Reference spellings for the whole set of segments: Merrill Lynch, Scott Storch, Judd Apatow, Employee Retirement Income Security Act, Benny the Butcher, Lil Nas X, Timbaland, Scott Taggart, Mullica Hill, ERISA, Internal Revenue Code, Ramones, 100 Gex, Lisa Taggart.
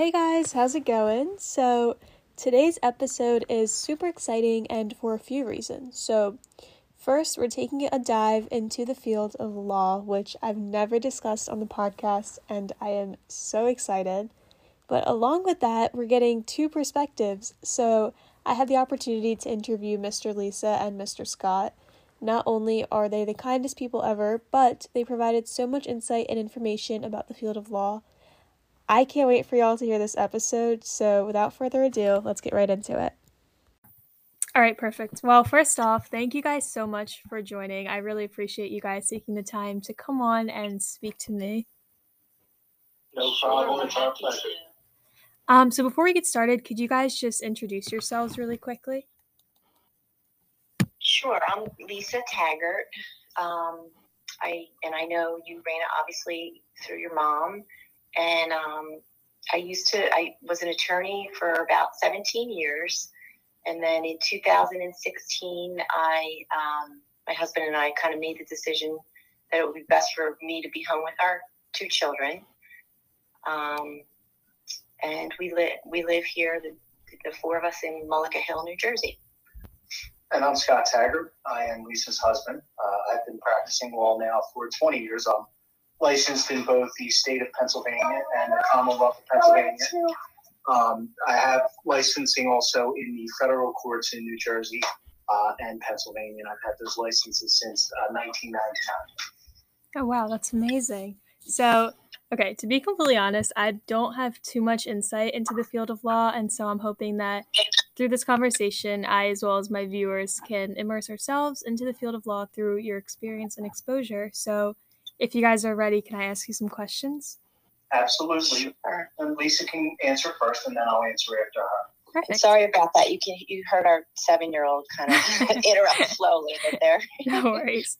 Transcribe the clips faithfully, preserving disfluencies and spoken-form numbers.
Hey guys, how's it going? So today's episode is super exciting and for a few reasons. So first, we're taking a dive into the field of law, which I've never discussed on the podcast, and I am so excited. But along with that, we're getting two perspectives. So I had the opportunity to interview Mister Lisa and Mister Scott. Not only are they the kindest people ever, but they provided so much insight and information about the field of law. I can't wait for y'all to hear this episode, so without further ado, let's get right into it. All right, perfect. Well, first off, thank you guys so much for joining. I really appreciate you guys taking the time to come on and speak to me. No problem. It's our pleasure. Um, so before we get started, could you guys just introduce yourselves really quickly? Sure. I'm Lisa Taggart, um, I and I know you, Raina, obviously through your mom. And um, I used to, I was an attorney for about seventeen years. And then in two thousand sixteen, I, um, my husband and I kind of made the decision that it would be best for me to be home with our two children. Um, and we live, we live here, the, the four of us in Mullica Hill, New Jersey. And I'm Scott Taggart. I am Lisa's husband. Uh, I've been practicing law now for twenty years. I'm licensed in both the state of Pennsylvania and the Commonwealth of Pennsylvania. Um, I have licensing also in the federal courts in New Jersey uh, and Pennsylvania, and I've had those licenses since uh, nineteen ninety-nine. Oh, wow, that's amazing. So, okay, to be completely honest, I don't have too much insight into the field of law, and so I'm hoping that through this conversation, I, as well as my viewers, can immerse ourselves into the field of law through your experience and exposure. So, if you guys are ready, can I ask you some questions? Absolutely. Sure. And Lisa can answer first, and then I'll answer after her. Perfect. Sorry about that. You can you heard our seven-year-old kind of interrupt slowly there. No worries.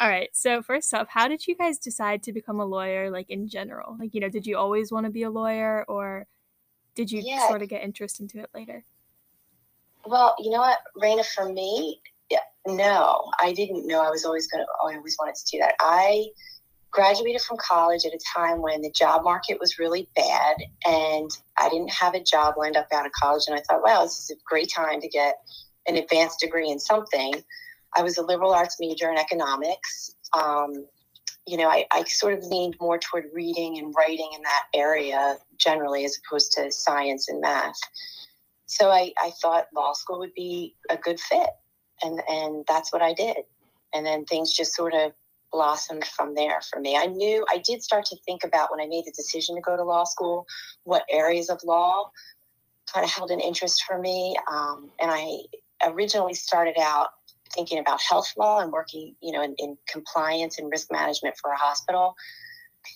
All right. So first off, how did you guys decide to become a lawyer, like in general? Like, you know, did you always want to be a lawyer, or did you yeah. sort of get interest into it later? Well, you know what, Raina, for me, Yeah, no, I didn't know I was always going to, I always wanted to do that. I graduated from college at a time when the job market was really bad, and I didn't have a job lined up out of college. And I thought, wow, this is a great time to get an advanced degree in something. I was a liberal arts major in economics. Um, you know, I, I sort of leaned more toward reading and writing in that area generally, as opposed to science and math. So I, I thought law school would be a good fit. And and that's what I did. And then things just sort of blossomed from there for me. I knew, I did start to think about, when I made the decision to go to law school, what areas of law kind of held an interest for me. Um, and I originally started out thinking about health law and working, you know, in, in compliance and risk management for a hospital.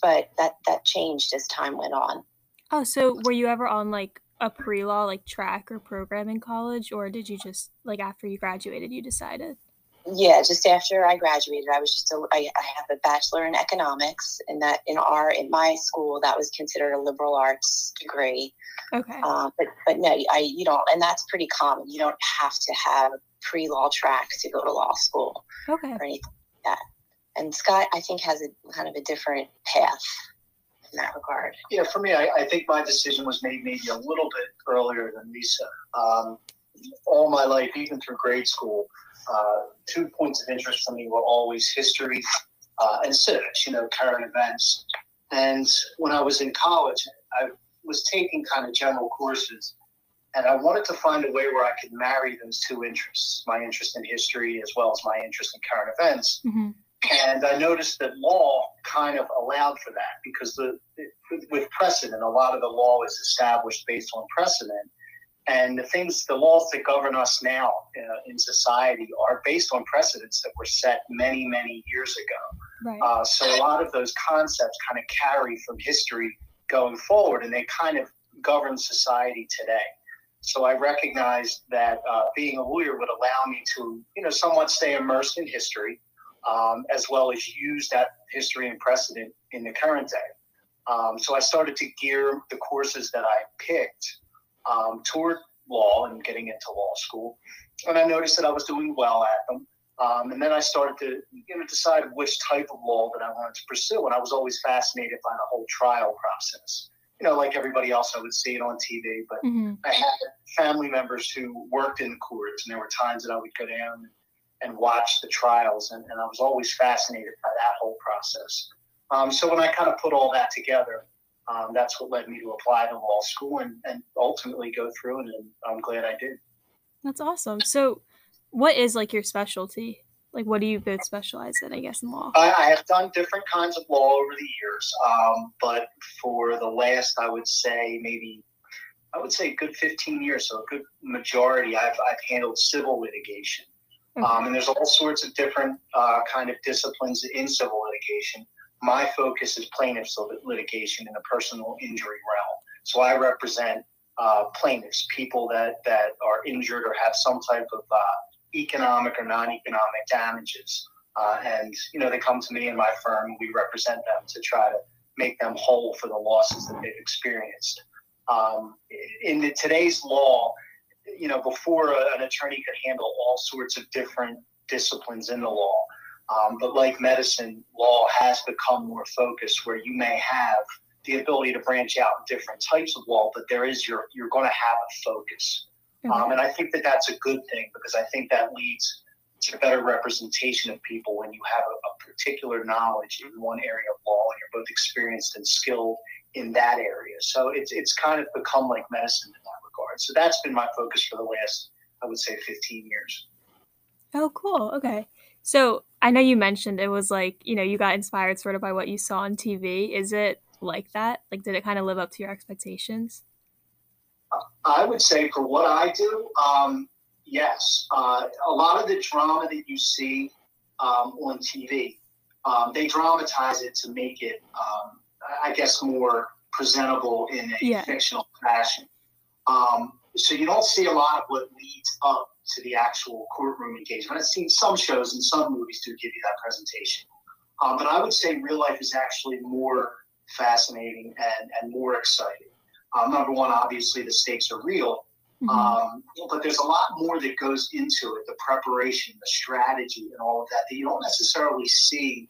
But that, that changed as time went on. Oh, so were you ever on like a pre-law like track or program in college, or did you just like after you graduated you decided? Yeah, just after I graduated, I was just a, I, I have a bachelor in economics, and that in our in my school that was considered a liberal arts degree. Okay, uh, but but no, I you don't, and that's pretty common. You don't have to have a pre-law track to go to law school, okay, or anything like that. And Scott, I think, has a kind of a different path in that regard. Yeah, for me, I, I think my decision was made maybe a little bit earlier than Lisa. Um, all my life, even through grade school, uh, two points of interest for me were always history uh, and civics, you know, current events. And when I was in college, I was taking kind of general courses, and I wanted to find a way where I could marry those two interests, my interest in history as well as my interest in current events. Mm-hmm. And I noticed that law kind of allowed for that, because the, with precedent, a lot of the law is established based on precedent. And the things, the laws that govern us now uh, in society are based on precedents that were set many, many years ago. Right. Uh, so a lot of those concepts kind of carry from history going forward, and they kind of govern society today. So I recognized that uh, being a lawyer would allow me to, you know, somewhat stay immersed in history, Um, as well as use that history and precedent in the current day. Um, so I started to gear the courses that I picked um, toward law and getting into law school. And I noticed that I was doing well at them. Um, and then I started to you know, decide which type of law that I wanted to pursue. And I was always fascinated by the whole trial process. you know, like everybody else, I would see it on T V. But mm-hmm. I had family members who worked in courts, and there were times that I would go down and watch the trials, and, and I was always fascinated by that whole process. Um, so when I kind of put all that together, um, that's what led me to apply to law school and, and ultimately go through it, and I'm glad I did. That's awesome. So what is like your specialty? Like, what do you both specialize in, I guess, in law? I, I have done different kinds of law over the years, um, but for the last, I would say maybe, I would say a good fifteen years, so a good majority, I've, I've handled civil litigation. Okay. Um, and there's all sorts of different uh, kind of disciplines in civil litigation. My focus is plaintiffs' litigation in the personal injury realm. So I represent uh, plaintiffs, people that, that are injured or have some type of uh, economic or non-economic damages. Uh, and, you know, they come to me and my firm, and we represent them to try to make them whole for the losses that they've experienced. Um, in the, today's law, you know, before a, an attorney could handle all sorts of different disciplines in the law. Um, but like medicine, law has become more focused, where you may have the ability to branch out different types of law, but there is your, you're going to have a focus. Mm-hmm. Um, and I think that that's a good thing, because I think that leads to better representation of people when you have a, a particular knowledge in one area of law and you're both experienced and skilled in that area. So it's, it's kind of become like medicine in that regard. So that's been my focus for the last, I would say, fifteen years. Oh, cool. Okay. So I know you mentioned it was like, you know, you got inspired sort of by what you saw on T V. Is it like that? Like, did it kind of live up to your expectations? I would say for what I do, um, yes. Uh, a lot of the drama that you see um, on T V, um, they dramatize it to make it, um, I guess, more presentable in a yeah. fictional fashion. Um, so you don't see a lot of what leads up to the actual courtroom engagement. I've seen some shows and some movies do give you that presentation. Um, but I would say real life is actually more fascinating and, and more exciting. Um, number one, obviously the stakes are real, mm-hmm. um, but there's a lot more that goes into it, the preparation, the strategy, and all of that, that you don't necessarily see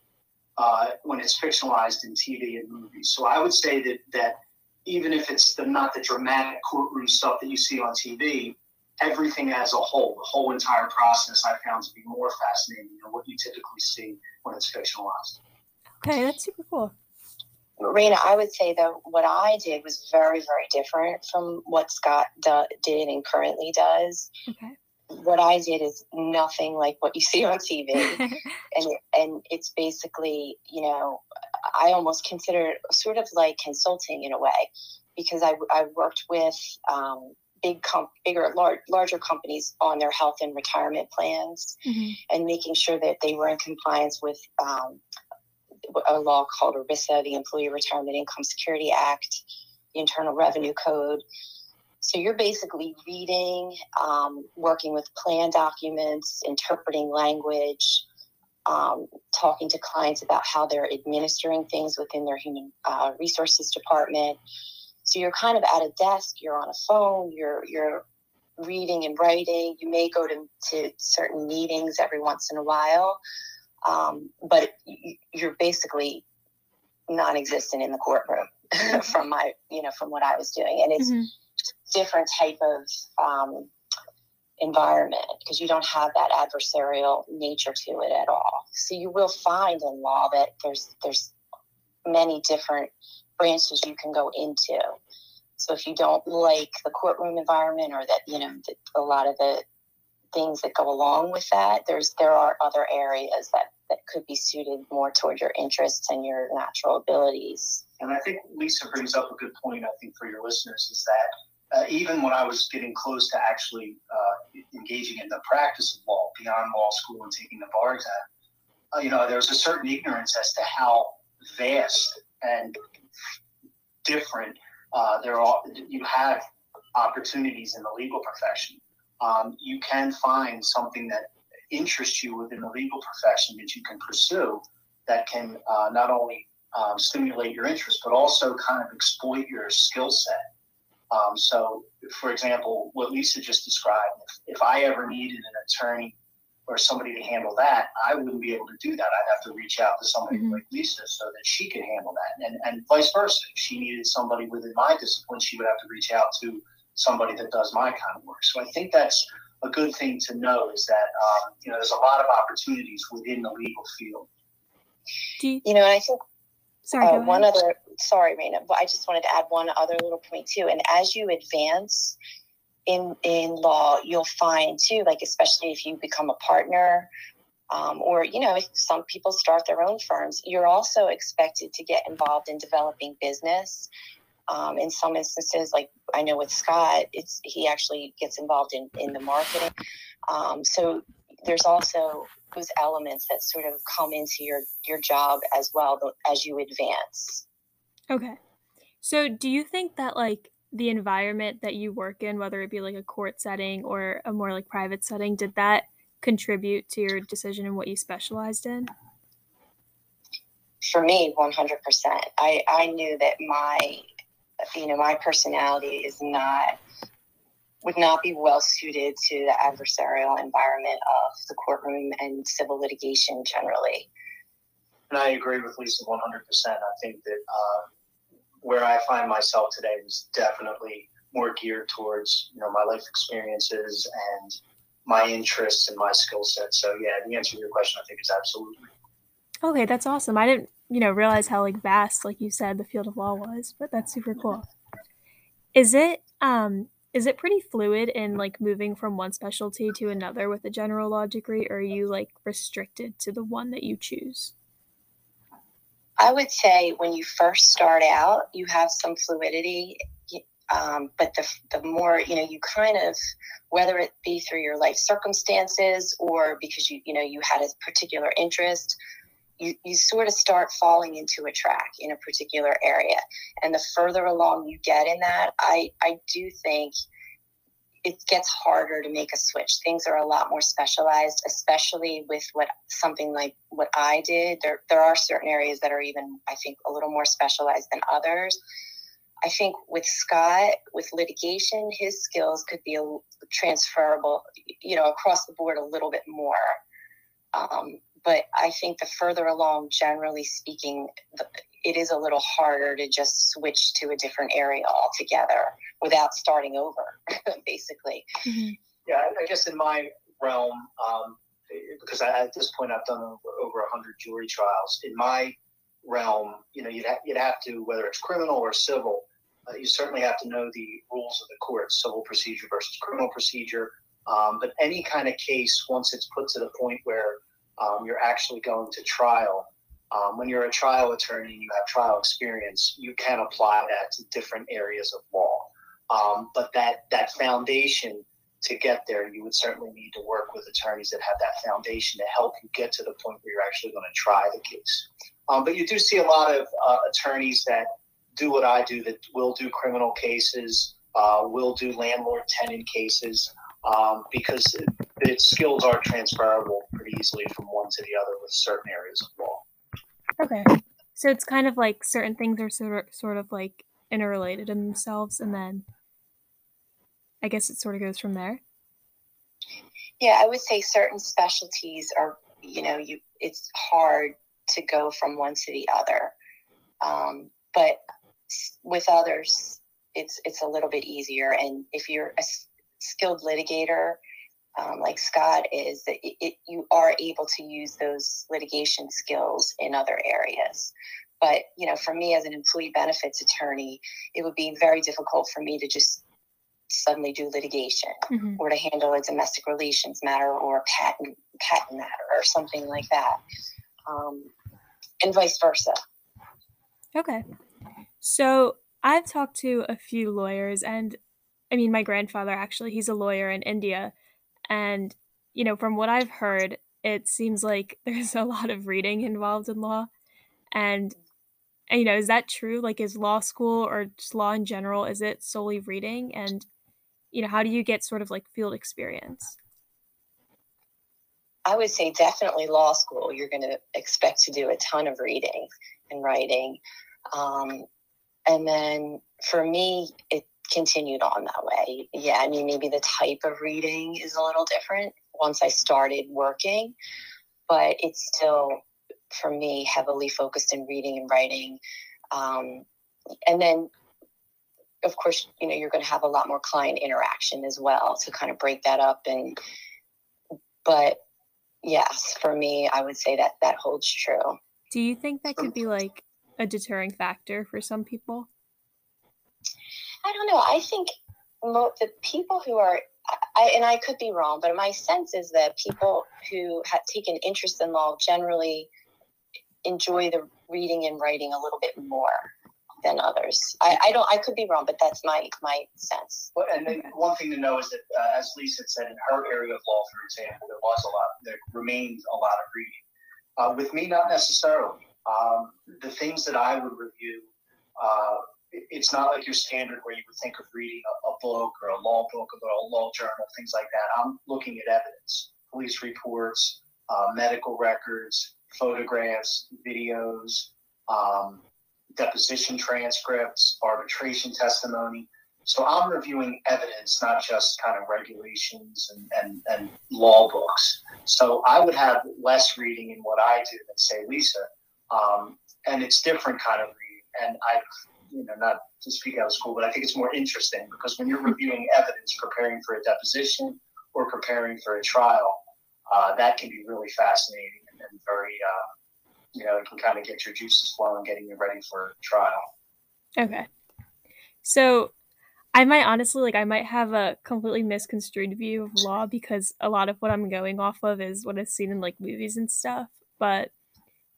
uh, when it's fictionalized in T V and movies. So I would say that, that even if it's the, not the dramatic courtroom stuff that you see on T V, everything as a whole, the whole entire process, I found to be more fascinating than what you typically see when it's fictionalized. Okay, that's super cool. Rena, I would say that what I did was very, very different from what Scott do- did and currently does. Okay. What I did is nothing like what you see on T V. and and it's basically, you know, I almost consider it sort of like consulting in a way, because I, I worked with um, big, comp- bigger, lar- larger companies on their health and retirement plans, mm-hmm. and making sure that they were in compliance with um a law called ERISA, the Employee Retirement Income Security Act, the Internal Revenue Code. So you're basically reading, um, working with plan documents, interpreting language, um, talking to clients about how they're administering things within their human uh, resources department. So you're kind of at a desk, you're on a phone, you're you're reading and writing. You may go to, to certain meetings every once in a while. Um, but you're basically non-existent in the courtroom from my, you know, from what I was doing. And it's mm-hmm. different type of um, environment, because you don't have that adversarial nature to it at all. So you will find in law that there's, there's many different branches you can go into. So if you don't like the courtroom environment, or that, you know, a lot of the things that go along with that, there's there are other areas that that could be suited more toward your interests and your natural abilities. And I think Lisa brings up a good point, I think, for your listeners, is that uh, even when I was getting close to actually uh, engaging in the practice of law beyond law school and taking the bar exam, uh, you know, there was a certain ignorance as to how vast and different uh, there are. You have opportunities in the legal profession. Um, you can find something that interests you within the legal profession that you can pursue, that can uh, not only um, stimulate your interest, but also kind of exploit your skill set. Um, so, for example, what Lisa just described, if, if I ever needed an attorney or somebody to handle that, I wouldn't be able to do that. I'd have to reach out to somebody mm-hmm. like Lisa so that she could handle that, and, and vice versa. If she needed somebody within my discipline, she would have to reach out to somebody that does my kind of work. So I think that's a good thing to know, is that um, you know, there's a lot of opportunities within the legal field. Do you, you know, and I think sorry, uh, one other sorry, Raina, but I just wanted to add one other little point too. And as you advance in in law, you'll find too, like especially if you become a partner, um, or you know, if some people start their own firms, you're also expected to get involved in developing business. Um, in some instances, like I know with Scott, it's he actually gets involved in, in the marketing. Um, so there's also those elements that sort of come into your, your job as well as you advance. Okay. So do you think that like the environment that you work in, whether it be like a court setting or a more like private setting, did that contribute to your decision and what you specialized in? For me, one hundred percent. I, I knew that my... you know, my personality is not, would not be well suited to the adversarial environment of the courtroom and civil litigation generally. And I agree with Lisa one hundred percent. I think that uh, where I find myself today is definitely more geared towards, you know, my life experiences and my interests and my skill set. So yeah, the answer to your question, I think, is absolutely. Okay, that's awesome. I didn't, you know, realize how like vast, like you said, the field of law was, but that's super cool. Is it, um, is it pretty fluid in like moving from one specialty to another with a general law degree, or are you like restricted to the one that you choose? I would say when you first start out, you have some fluidity, um, but the the more, you know, you kind of, whether it be through your life circumstances or because you, you know, you had a particular interest, You, you sort of start falling into a track in a particular area. And the further along you get in that, I, I do think it gets harder to make a switch. Things are a lot more specialized, especially with what something like what I did. There, there are certain areas that are even, I think, a little more specialized than others. I think with Scott, with litigation, his skills could be transferable, you know, across the board a little bit more. Um, But I think the further along, generally speaking, it is a little harder to just switch to a different area altogether without starting over, basically. Mm-hmm. Yeah, I guess in my realm, um, because I, at this point I've done over one hundred jury trials, in my realm, you know, you'd, ha- you'd have to, whether it's criminal or civil, uh, you certainly have to know the rules of the court, civil procedure versus criminal procedure. Um, but any kind of case, once it's put to the point where Um, you're actually going to trial. Um, when you're a trial attorney and you have trial experience, you can apply that to different areas of law. Um, but that that foundation to get there, you would certainly need to work with attorneys that have that foundation to help you get to the point where you're actually going to try the case. Um, but you do see a lot of uh, attorneys that do what I do, that will do criminal cases, uh, will do landlord-tenant cases, um, because it, its skills are transferable pretty easily from one to the other with certain areas of law. Okay. So it's kind of like certain things are sort of, sort of like interrelated in themselves, and then I guess it sort of goes from there. Yeah, I would say certain specialties are, you know, you it's hard to go from one to the other. Um, but with others, it's it's a little bit easier. And if you're a s- skilled litigator, Um, like Scott is, that it, it, you are able to use those litigation skills in other areas. But, you know, for me as an employee benefits attorney, it would be very difficult for me to just suddenly do litigation mm-hmm. or to handle a domestic relations matter or a patent, patent matter or something like that, um, and vice versa. Okay. So I've talked to a few lawyers, and I mean, my grandfather, actually, he's a lawyer in India. And, you know, from what I've heard, it seems like there's a lot of reading involved in law. And, you know, is that true? Like, is law school or just law in general, is it solely reading? And, you know, how do you get sort of like field experience? I would say definitely law school. You're going to expect to do a ton of reading and writing. Um, and then for me, it continued on that way. Yeah, I mean, maybe the type of reading is a little different once I started working, but it's still, for me, heavily focused in reading and writing. Um, and then, of course, you know, you're going to have a lot more client interaction as well to kind of break that up. And, but yes, for me, I would say that that holds true. Do you think that could be like a deterring factor for some people? I don't know. I think mo- the people who are, I, and I could be wrong, but my sense is that people who have taken interest in law generally enjoy the reading and writing a little bit more than others. I, I don't. I could be wrong, but that's my my sense. Well, and then one thing to know is that, uh, as Lisa had said, in her area of law, for example, there was a lot. There remained a lot of reading. Uh, with me, not necessarily. Um, the things that I would review, uh, it, it's not like your standard where you would think of reading a, a book or a law book or a law journal, things like that. I'm looking at evidence, police reports, uh, medical records, photographs, videos, um, deposition transcripts, arbitration testimony. So I'm reviewing evidence, not just kind of regulations and, and, and law books. So I would have less reading in what I do than, say, Lisa. Um, and it's different kind of reading. And I, you know, not to speak out of school, but I think it's more interesting because when you're reviewing evidence, preparing for a deposition or preparing for a trial, uh, that can be really fascinating and, and very, uh, you know, it can kind of get your juices flowing, getting you ready for trial. Okay. So I might honestly, like, I might have a completely misconstrued view of law because a lot of what I'm going off of is what I've seen in, like, movies and stuff. But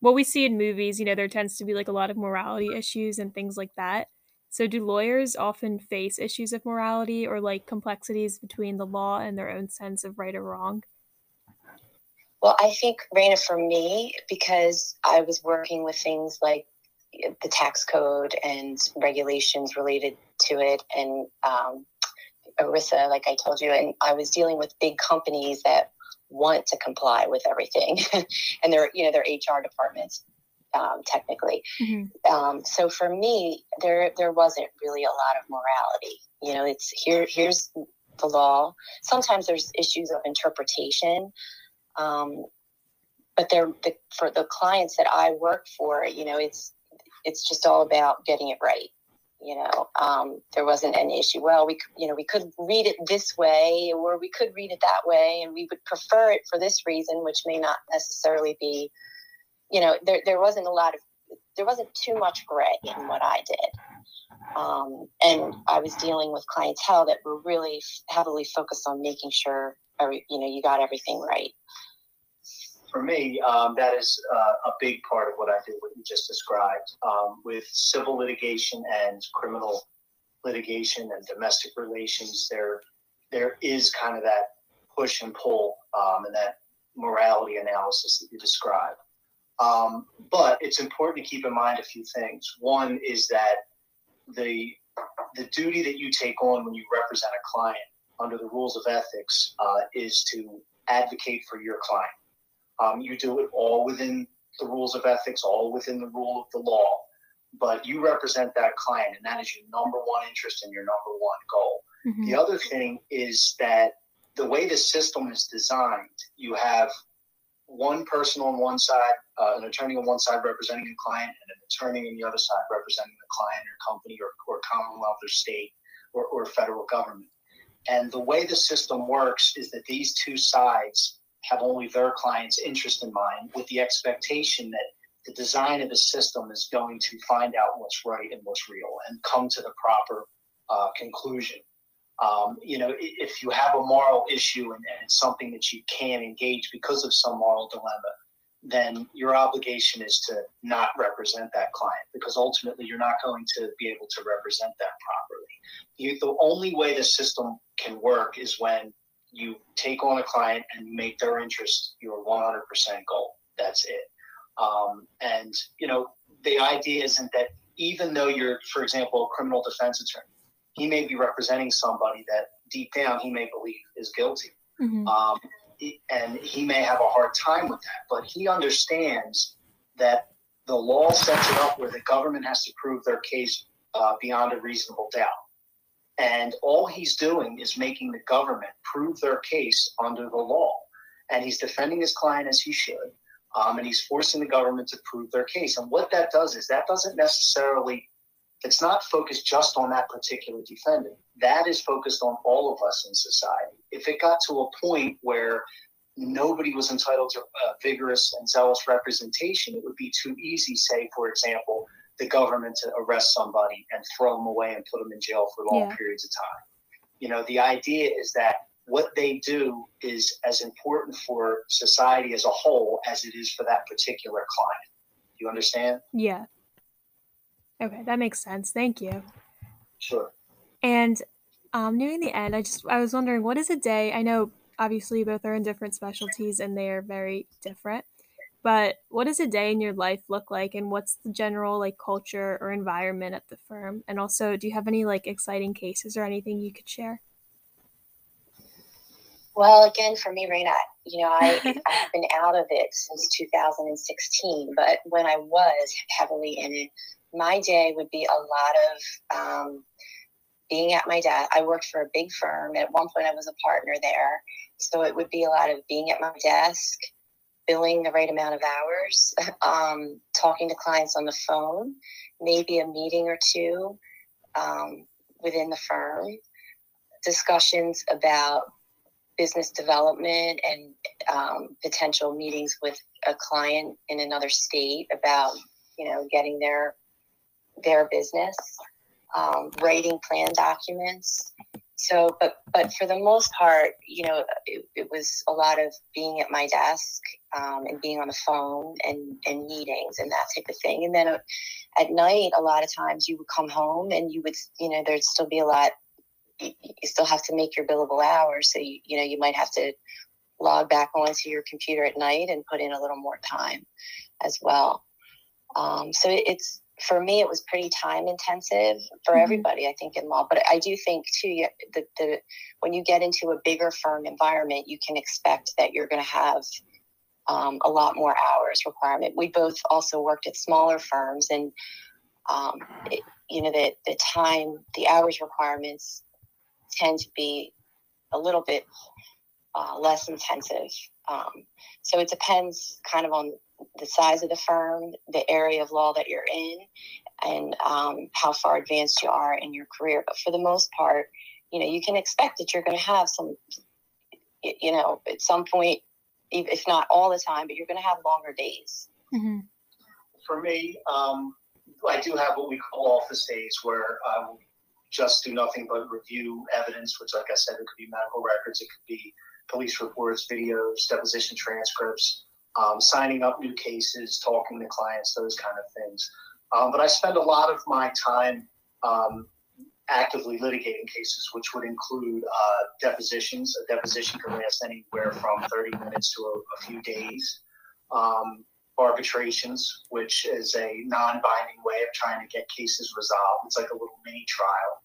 what we see in movies, you know, there tends to be, like, a lot of morality issues and things like that. So do lawyers often face issues of morality or, like, complexities between the law and their own sense of right or wrong? Well, I think, Raina, for me, because I was working with things like the tax code and regulations related to it and um, ERISA, like I told you, and I was dealing with big companies that want to comply with everything and their, you know, their H R departments, um, technically. Mm-hmm. Um, so for me, there, there wasn't really a lot of morality, you know, it's here, here's the law. Sometimes there's issues of interpretation. Um, but they're the, for the clients that I work for, you know, it's, it's just all about getting it right. You know, um, there wasn't any issue. Well, we, you know, we could read it this way or we could read it that way. And we would prefer it for this reason, which may not necessarily be, you know, there, there wasn't a lot of, there wasn't too much gray in what I did. Um, and I was dealing with clientele that were really heavily focused on making sure, every, you know, you got everything right. For me, um, that is uh, a big part of what I do, what you just described, um, with civil litigation and criminal litigation and domestic relations. There, there is kind of that push and pull um, and that morality analysis that you described. Um, but it's important to keep in mind a few things. One is that the the duty that you take on when you represent a client under the rules of ethics uh, is to advocate for your client. Um, you do it all within the rules of ethics, all within the rule of the law, but you represent that client, and that is your number one interest and your number one goal. Mm-hmm. The other thing is that the way the system is designed, you have one person on one side, uh, an attorney on one side representing a client, and an attorney on the other side representing the client or company or, or commonwealth or state or, or federal government. And the way the system works is that these two sides have only their client's interest in mind, with the expectation that the design of the system is going to find out what's right and what's real and come to the proper uh, conclusion. Um, you know, if you have a moral issue and, and it's something that you can't engage because of some moral dilemma, then your obligation is to not represent that client because ultimately you're not going to be able to represent that properly. You, the only way the system can work is when you take on a client and make their interest your one hundred percent goal. That's it. Um, and, you know, the idea isn't that even though you're, for example, a criminal defense attorney, he may be representing somebody that deep down he may believe is guilty. Mm-hmm. Um, and he may have a hard time with that, but he understands that the law sets it up where the government has to prove their case uh, beyond a reasonable doubt. And all he's doing is making the government prove their case under the law. and he's defending his client as he should, um, and he's forcing the government to prove their case. And what that does is that doesn't necessarily, it's not focused just on that particular defendant. That is focused on all of us in society. If it got to a point where nobody was entitled to uh, vigorous and zealous representation, it would be too easy, say, for example, the government to arrest somebody and throw them away and put them in jail for long yeah. periods of time. You know, the idea is that what they do is as important for society as a whole as it is for that particular client. You understand? Yeah. Okay, that makes sense. Thank you. Sure. And um, nearing the end, I just I was wondering, what is a day? I know obviously both are in different specialties and they are very different, but what does a day in your life look like, and what's the general like culture or environment at the firm? And also, do you have any like exciting cases or anything you could share? Well, again, for me, Raina, you know, I, I've been out of it since two thousand sixteen, but when I was heavily in it, my day would be a lot of um, being at my desk. I worked for a big firm. At one point, I was a partner there. So it would be a lot of being at my desk, billing the right amount of hours, um, talking to clients on the phone, maybe a meeting or two um, within the firm, discussions about business development and um, potential meetings with a client in another state about, you know, getting their their business, um, writing plan documents. So, but but for the most part, you know, it, it was a lot of being at my desk um, and being on the phone and, and meetings and that type of thing. And then at night, a lot of times you would come home and you would, you know, there'd still be a lot. You still have to make your billable hours. So, you, you know, you might have to log back onto your computer at night and put in a little more time as well. Um, so it's, for me, it was pretty time intensive for mm-hmm. everybody, I think, in law. But I do think too, that the, when you get into a bigger firm environment, you can expect that you're going to have um, a lot more hours requirement. We both also worked at smaller firms, and um, it, you know, the, the time, the hours requirements tend to be a little bit uh, less intensive. Um, so it depends kind of on the size of the firm, the area of law that you're in, and um, how far advanced you are in your career. But for the most part, you know, you can expect that you're going to have some, you know, at some point, if not all the time, but you're going to have longer days. Mm-hmm. For me, um, I do have what we call office days where I will just do nothing but review evidence, which, like I said, it could be medical records, it could be police reports, videos, deposition transcripts, um, signing up new cases, talking to clients, those kind of things. Um, but I spend a lot of my time um, actively litigating cases, which would include uh, depositions. A deposition can last anywhere from thirty minutes to a, a few days. Um, arbitrations, which is a non-binding way of trying to get cases resolved. It's like a little mini trial.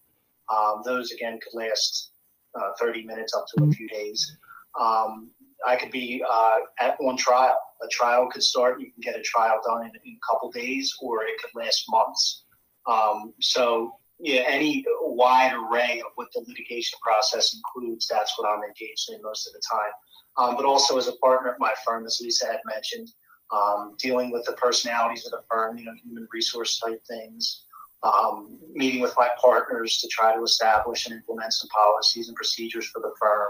Um, those, again, could last uh, thirty minutes up to a few days. Um, I could be uh, at one trial. A trial could start, you can get a trial done in, in a couple days, or it could last months. Um, so, yeah, any wide array of what the litigation process includes, that's what I'm engaged in most of the time. Um, but also as a partner at my firm, as Lisa had mentioned, um, dealing with the personalities of the firm, you know, human resource type things, um, meeting with my partners to try to establish and implement some policies and procedures for the firm.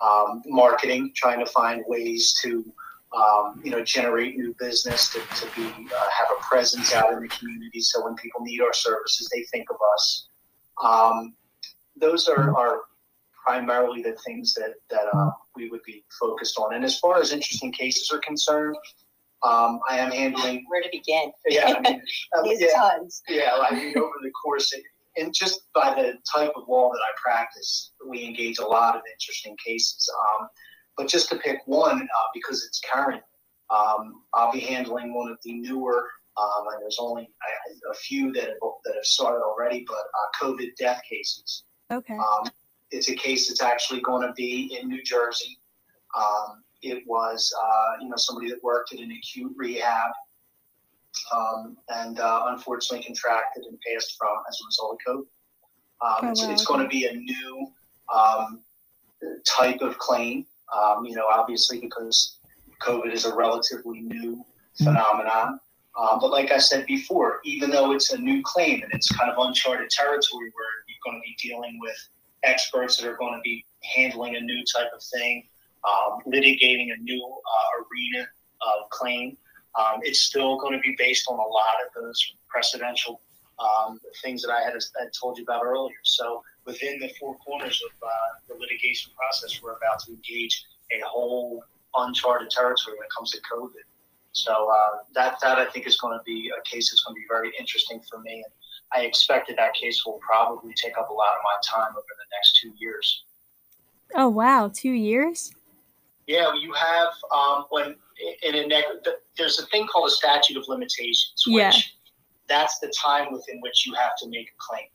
Um, marketing, trying to find ways to, um, you know, generate new business, to, to be, uh, have a presence out in the community. So when people need our services, they think of us. Um, those are, are primarily the things that, that uh, we would be focused on. And as far as interesting cases are concerned, um, I am handling... Where to begin? Yeah, I mean, These yeah, tons. Yeah, I mean, over the course of... And just by the type of law that I practice, we engage a lot of interesting cases. Um, but just to pick one, uh, because it's current, um, I'll be handling one of the newer, um, and there's only a, a few that have, that have started already, but uh, COVID death cases. Okay. Um, it's a case that's actually going to be in New Jersey. Um, it was, uh, you know, somebody that worked at an acute rehab. Um, and uh, unfortunately contracted and passed from as a result of COVID. Um, oh, wow. It's, it's going to be a new um, type of claim. um, you know, obviously because COVID is a relatively new phenomenon. Um, but like I said before, even though it's a new claim and it's kind of uncharted territory where you're going to be dealing with experts that are going to be handling a new type of thing, um, litigating a new uh, arena of claim, um, it's still going to be based on a lot of those precedential um, things that I had, had told you about earlier. So within the four corners of uh, the litigation process, we're about to engage a whole uncharted territory when it comes to COVID. So uh, that, that I think is going to be a case that's going to be very interesting for me. And I expect that that case will probably take up a lot of my time over the next two years. Oh, wow. Two years? Yeah, you have um, when in a neg- there's a thing called a statute of limitations, which yeah. that's the time within which you have to make a claim.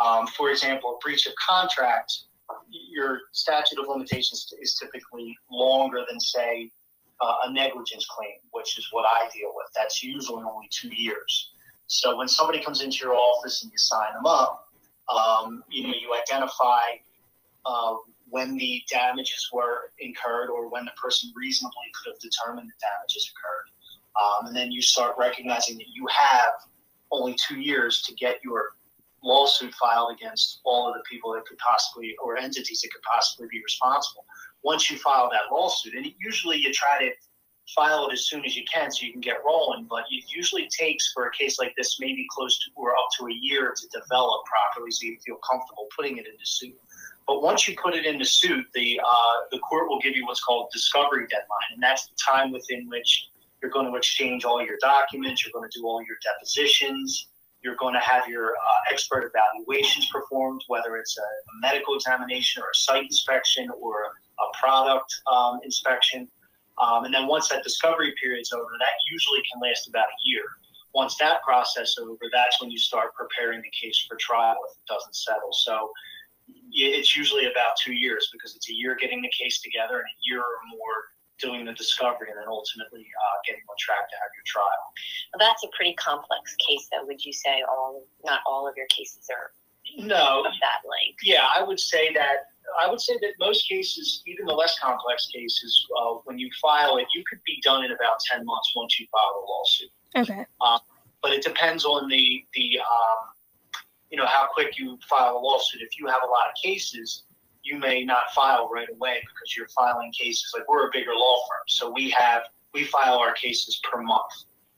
Um, for example, a breach of contract, your statute of limitations is typically longer than, say, Uh, a negligence claim, which is what I deal with. That's usually only two years. So when somebody comes into your office and you sign them up, um, you know, you identify uh, when the damages were incurred or when the person reasonably could have determined the damages occurred. Um, and then you start recognizing that you have only two years to get your lawsuit filed against all of the people that could possibly, or entities that could possibly be responsible. Once you file that lawsuit, and usually you try to file it as soon as you can so you can get rolling, but it usually takes for a case like this maybe close to or up to a year to develop properly so you feel comfortable putting it into suit. But once you put it into suit, the uh, the court will give you what's called discovery deadline, and that's the time within which you're going to exchange all your documents, you're going to do all your depositions, you're going to have your uh, expert evaluations performed, whether it's a medical examination or a site inspection or a a product um, inspection. Um, and then once that discovery period's over, that usually can last about a year. Once that process is over, that's when you start preparing the case for trial if it doesn't settle. So it's usually about two years because it's a year getting the case together and a year or more doing the discovery and then ultimately uh, getting on track to have your trial. Well, that's a pretty complex case though, would you say? All, not all of your cases are no, of that length? Yeah, I would say that I would say that most cases, even the less complex cases, uh, when you file it, you could be done in about ten months once you file a lawsuit. Okay. Um, but it depends on the, the um, you know, how quick you file a lawsuit. If you have a lot of cases, you may not file right away because you're filing cases. Like we're a bigger law firm, so we have we file our cases per month.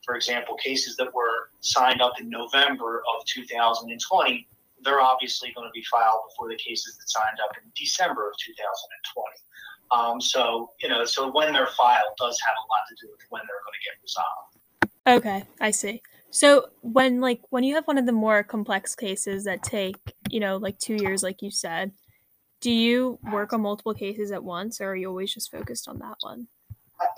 For example, cases that were signed up in November of two thousand twenty, they're obviously going to be filed before the cases that signed up in December of two thousand twenty. Um, so, you know, so when they're filed does have a lot to do with when they're going to get resolved. Okay, I see. So when like when you have one of the more complex cases that take, you know, like two years, like you said, do you work on multiple cases at once or are you always just focused on that one?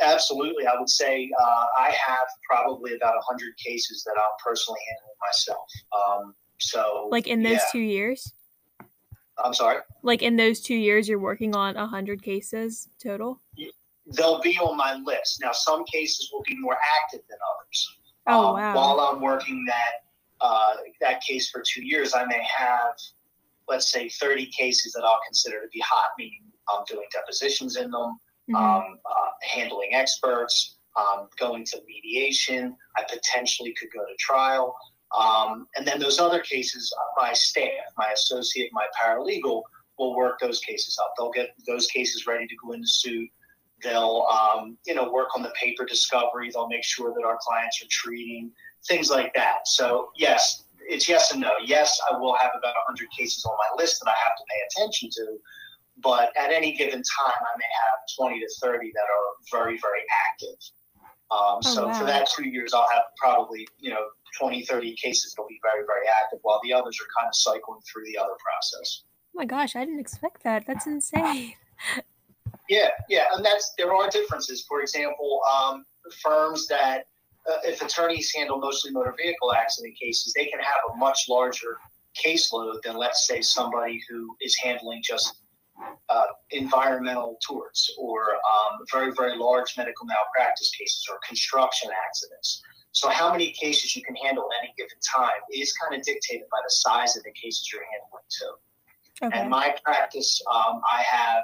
Absolutely. I would say uh, I have probably about one hundred cases that I'm personally handling myself. Um, So like in those yeah. two years? I'm sorry? Like in those two years, you're working on one hundred cases total? They'll be on my list. Now, some cases will be more active than others. Oh, um, wow. While I'm working that, uh, that case for two years, I may have, let's say, thirty cases that I'll consider to be hot, meaning I'm doing depositions in them, mm-hmm. um, uh, handling experts, um, going to mediation. I potentially could go to trial. Um, and then those other cases, my staff, my associate, my paralegal will work those cases up. They'll get those cases ready to go into suit. They'll, um, you know, work on the paper discovery. They'll make sure that our clients are treating, things like that. So, yes, it's yes and no. Yes, I will have about one hundred cases on my list that I have to pay attention to. But at any given time, I may have twenty to thirty that are very, very active. Um, oh, so wow. for that two years, I'll have probably, you know, twenty, thirty cases that'll be very, very active while the others are kind of cycling through the other process. Oh my gosh, I didn't expect that. That's insane. Yeah, yeah. And that's, there are differences. For example, um, firms that, uh, if attorneys handle mostly motor vehicle accident cases, they can have a much larger caseload than, let's say, somebody who is handling just Uh, environmental torts or um, very, very large medical malpractice cases or construction accidents. So how many cases you can handle at any given time is kind of dictated by the size of the cases you're handling too. Okay. And my practice, um, I have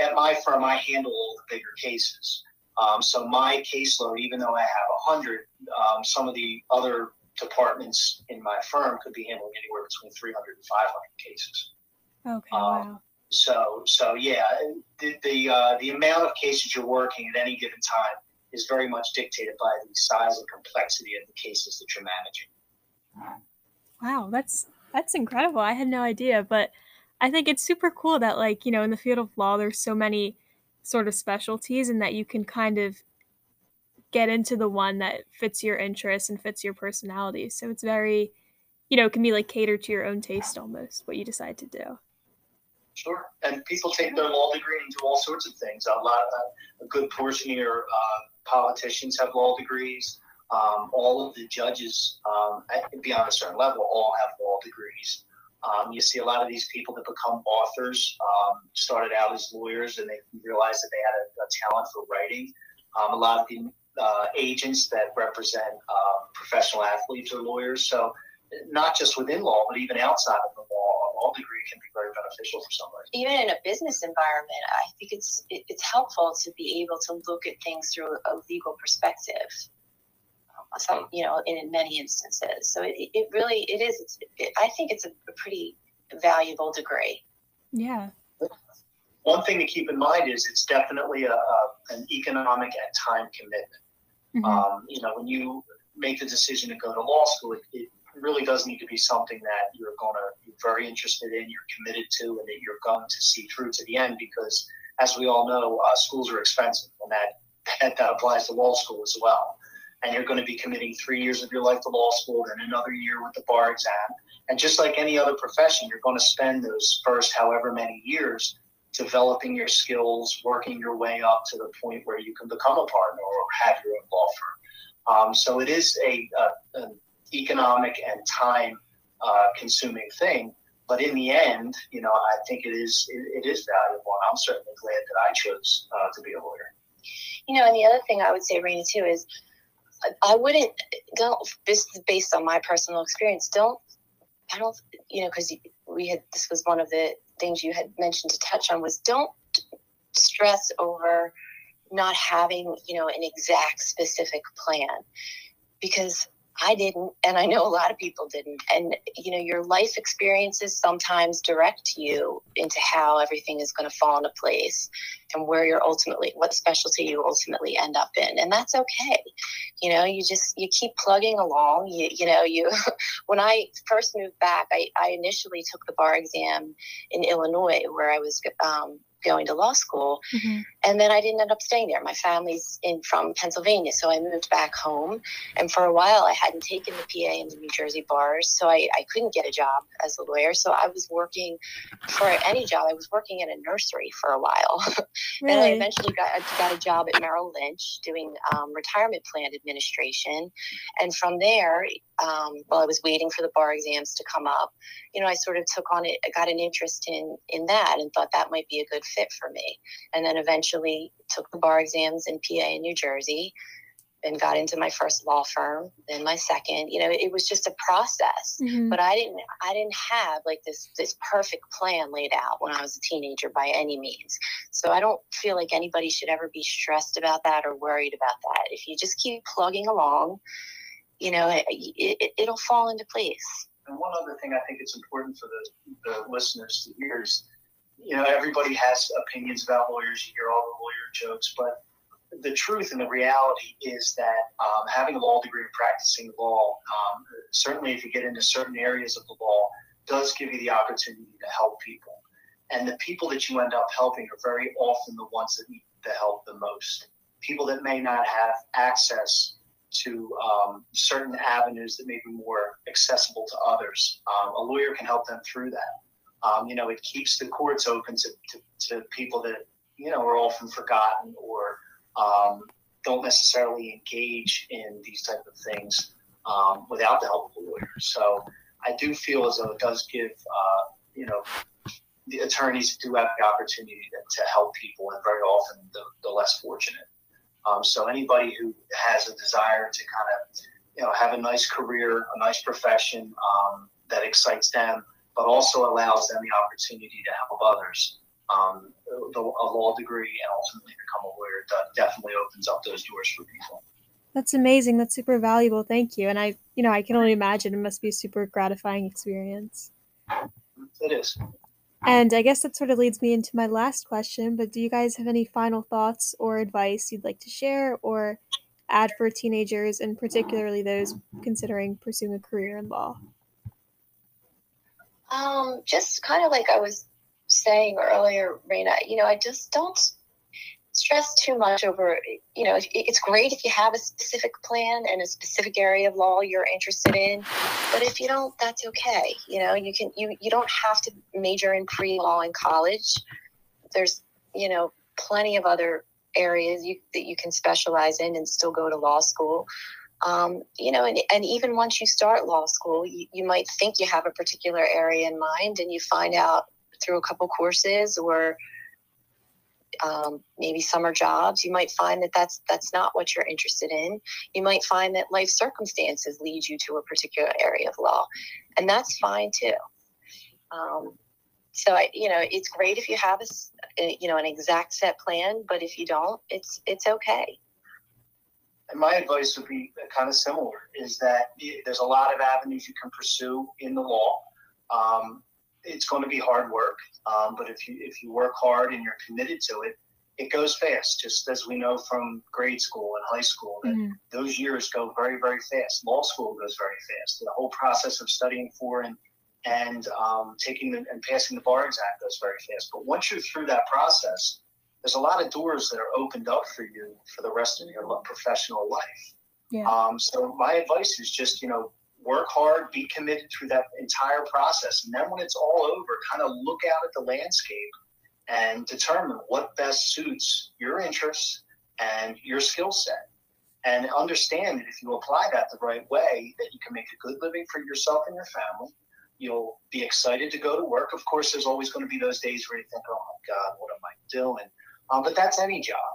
at my firm, I handle all the bigger cases. Um, so my caseload, even though I have one hundred, um, some of the other departments in my firm could be handling anywhere between three hundred and five hundred cases. Okay, um, wow. So, so yeah, the the, uh, the amount of cases you're working at any given time is very much dictated by the size and complexity of the cases that you're managing. Wow, that's that's incredible. I had no idea, but I think it's super cool that, like, you know, in the field of law, there's so many sort of specialties, and that you can kind of get into the one that fits your interests and fits your personality. So it's very, you know, it can be like catered to your own taste almost, what you decide to do. Sure. And people take their law degree and do all sorts of things. A lot of, a good portion of your uh, politicians have law degrees. Um, all of the judges, um, beyond a certain level, all have law degrees. Um, you see a lot of these people that become authors, um, started out as lawyers, and they realized that they had a, a talent for writing. Um, a lot of the uh, agents that represent uh, professional athletes are lawyers. So not just within law, but even outside of the law, a law degree can be very beneficial for somebody. Even in a business environment, I think it's it, it's helpful to be able to look at things through a legal perspective. Some, you know, in many instances. So it, it really, it is, it's, it, I think it's a, a pretty valuable degree. Yeah. One thing to keep in mind is it's definitely a, a an economic and time commitment. Mm-hmm. Um, you know, when you make the decision to go to law school, it, it really does need to be something that you're going to be very interested in, you're committed to, and that you're going to see through to the end, because as we all know, uh, schools are expensive, and that, that, that applies to law school as well. And you're going to be committing three years of your life to law school, then another year with the bar exam. And just like any other profession, you're going to spend those first however many years developing your skills, working your way up to the point where you can become a partner or have your own law firm. Um, so it is a, a an economic and time-consuming uh, thing. But in the end, you know, I think it is it, it is valuable, and I'm certainly glad that I chose uh, to be a lawyer. You know, and the other thing I would say, Raina, too, is I wouldn't, don't, this is based on my personal experience, don't, I don't, you know, because we had, this was one of the things you had mentioned to touch on, was don't stress over not having, you know, an exact specific plan, because I didn't, and I know a lot of people didn't, and, you know, your life experiences sometimes direct you into how everything is going to fall into place and where you're ultimately, what specialty you ultimately end up in, and that's okay. You know, you just, you keep plugging along, you, you know, you, when I first moved back, I, I initially took the bar exam in Illinois where I was um, going to law school, mm-hmm. and then I didn't end up staying there. My family's in from Pennsylvania, so I moved back home, and for a while I hadn't taken the P A and the New Jersey bars, so I, I couldn't get a job as a lawyer, so I was working for any job. I was working in a nursery for a while. Really? And I eventually got, got a job at Merrill Lynch doing um, retirement plan administration, and from there, um, while I was waiting for the bar exams to come up, you know, I sort of took on it, got an interest in, in that, and thought that might be a good fit for me. And then eventually took the bar exams in P A and New Jersey and got into my first law firm, then my second. You know, it was just a process. Mm-hmm. But I didn't I didn't have like this this perfect plan laid out when I was a teenager by any means. So I don't feel like anybody should ever be stressed about that or worried about that. If you just keep plugging along, you know, it, it, it'll fall into place. And one other thing I think it's important for the, the listeners to hear is, you know, everybody has opinions about lawyers. You hear all the lawyer jokes, but the truth and the reality is that um, having a law degree and practicing law, um, certainly if you get into certain areas of the law, does give you the opportunity to help people. And the people that you end up helping are very often the ones that need the help the most. People that may not have access to um, certain avenues that may be more accessible to others. Um, a lawyer can help them through that. Um, you know, it keeps the courts open to, to, to people that, you know, are often forgotten or um, don't necessarily engage in these type of things um, without the help of a lawyer. So I do feel as though it does give, uh, you know, the attorneys do have the opportunity to, to help people, and very often the, the less fortunate. Um, so anybody who has a desire to kind of, you know, have a nice career, a nice profession um, that excites them, but also allows them the opportunity to help others, um, the, a law degree and ultimately become a lawyer. That definitely opens up those doors for people. That's amazing. That's super valuable. Thank you. And I, you know, I can only imagine it must be a super gratifying experience. It is. And I guess that sort of leads me into my last question, but do you guys have any final thoughts or advice you'd like to share or add for teenagers, and particularly those considering pursuing a career in law? Um, just kind of like I was saying earlier, Raina, you know, I just don't stress too much over, you know, it's great if you have a specific plan and a specific area of law you're interested in, but if you don't, that's okay. You know, you can, you, you don't have to major in pre-law in college. There's, you know, plenty of other areas you, that you can specialize in and still go to law school. Um, you know, and, and even once you start law school, you, you might think you have a particular area in mind and you find out through a couple courses or Um, maybe summer jobs, you might find that that's that's not what you're interested in. You might find that life circumstances lead you to a particular area of law, and that's fine too. Um, so I, you know, it's great if you have a, you know, an exact set plan, but if you don't, it's it's okay. And my advice would be kind of similar: is that there's a lot of avenues you can pursue in the law. Um, It's going to be hard work, um, but if you if you work hard and you're committed to it, it goes fast. Just as we know from grade school and high school, that mm-hmm. those years go very, very fast. Law school goes very fast. The whole process of studying for and and um, taking the, and passing the bar exam goes very fast. But once you're through that process, there's a lot of doors that are opened up for you for the rest of your professional life. Yeah. Um, so my advice is just, you know, work hard, be committed through that entire process. And then when it's all over, kind of look out at the landscape and determine what best suits your interests and your skill set. And understand that if you apply that the right way, that you can make a good living for yourself and your family. You'll be excited to go to work. Of course, there's always going to be those days where you think, oh my God, what am I doing? Um, but that's any job.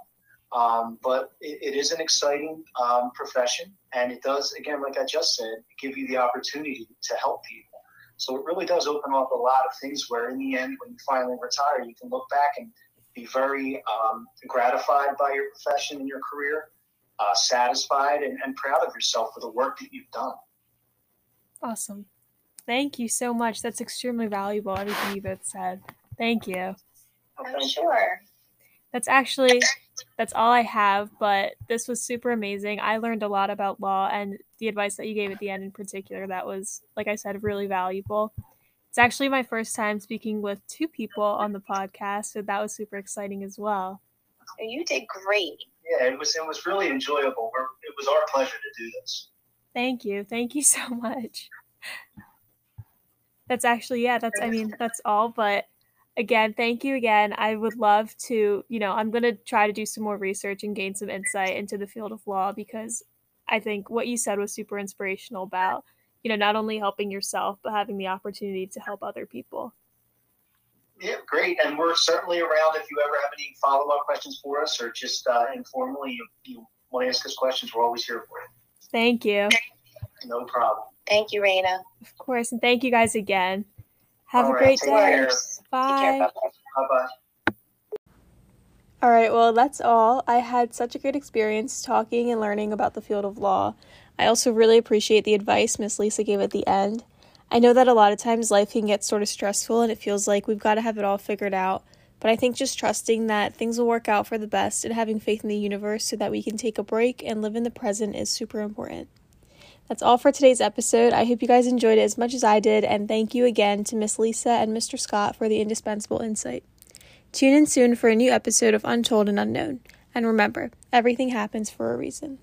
Um, but it, it is an exciting um, profession, and it does, again, like I just said, give you the opportunity to help people. So it really does open up a lot of things where in the end, when you finally retire, you can look back and be very um, gratified by your profession and your career, uh, satisfied and, and proud of yourself for the work that you've done. Awesome. Thank you so much. That's extremely valuable, everything you both said. Thank you. I'm sure. That's actually... That's all I have, but this was super amazing. I learned a lot about law, and the advice that you gave at the end in particular, that was, like I said, really valuable. It's actually my first time speaking with two people on the podcast, so that was super exciting as well. You did great. Yeah, it was, it was really enjoyable. We're, it was our pleasure to do this. Thank you. Thank you so much. That's actually, yeah, that's, I mean, that's all, but... Again, thank you again. I would love to, you know, I'm going to try to do some more research and gain some insight into the field of law, because I think what you said was super inspirational about, you know, not only helping yourself, but having the opportunity to help other people. Yeah, great. And we're certainly around if you ever have any follow-up questions for us, or just uh, informally, you, you want to ask us questions, we're always here for you. Thank you. No problem. Thank you, Raina. Of course. And thank you guys again. Have All a great right, day. Bye. Bye-bye. All right, well, that's all. I had such a great experience talking and learning about the field of law. I also really appreciate the advice Miss Lisa gave at the end. I know that a lot of times life can get sort of stressful and it feels like we've got to have it all figured out, but I think just trusting that things will work out for the best and having faith in the universe so that we can take a break and live in the present is super important. That's all for today's episode. I hope you guys enjoyed it as much as I did, and thank you again to Miss Lisa and Mister Scott for the indispensable insight. Tune in soon for a new episode of Untold and Unknown. And remember, everything happens for a reason.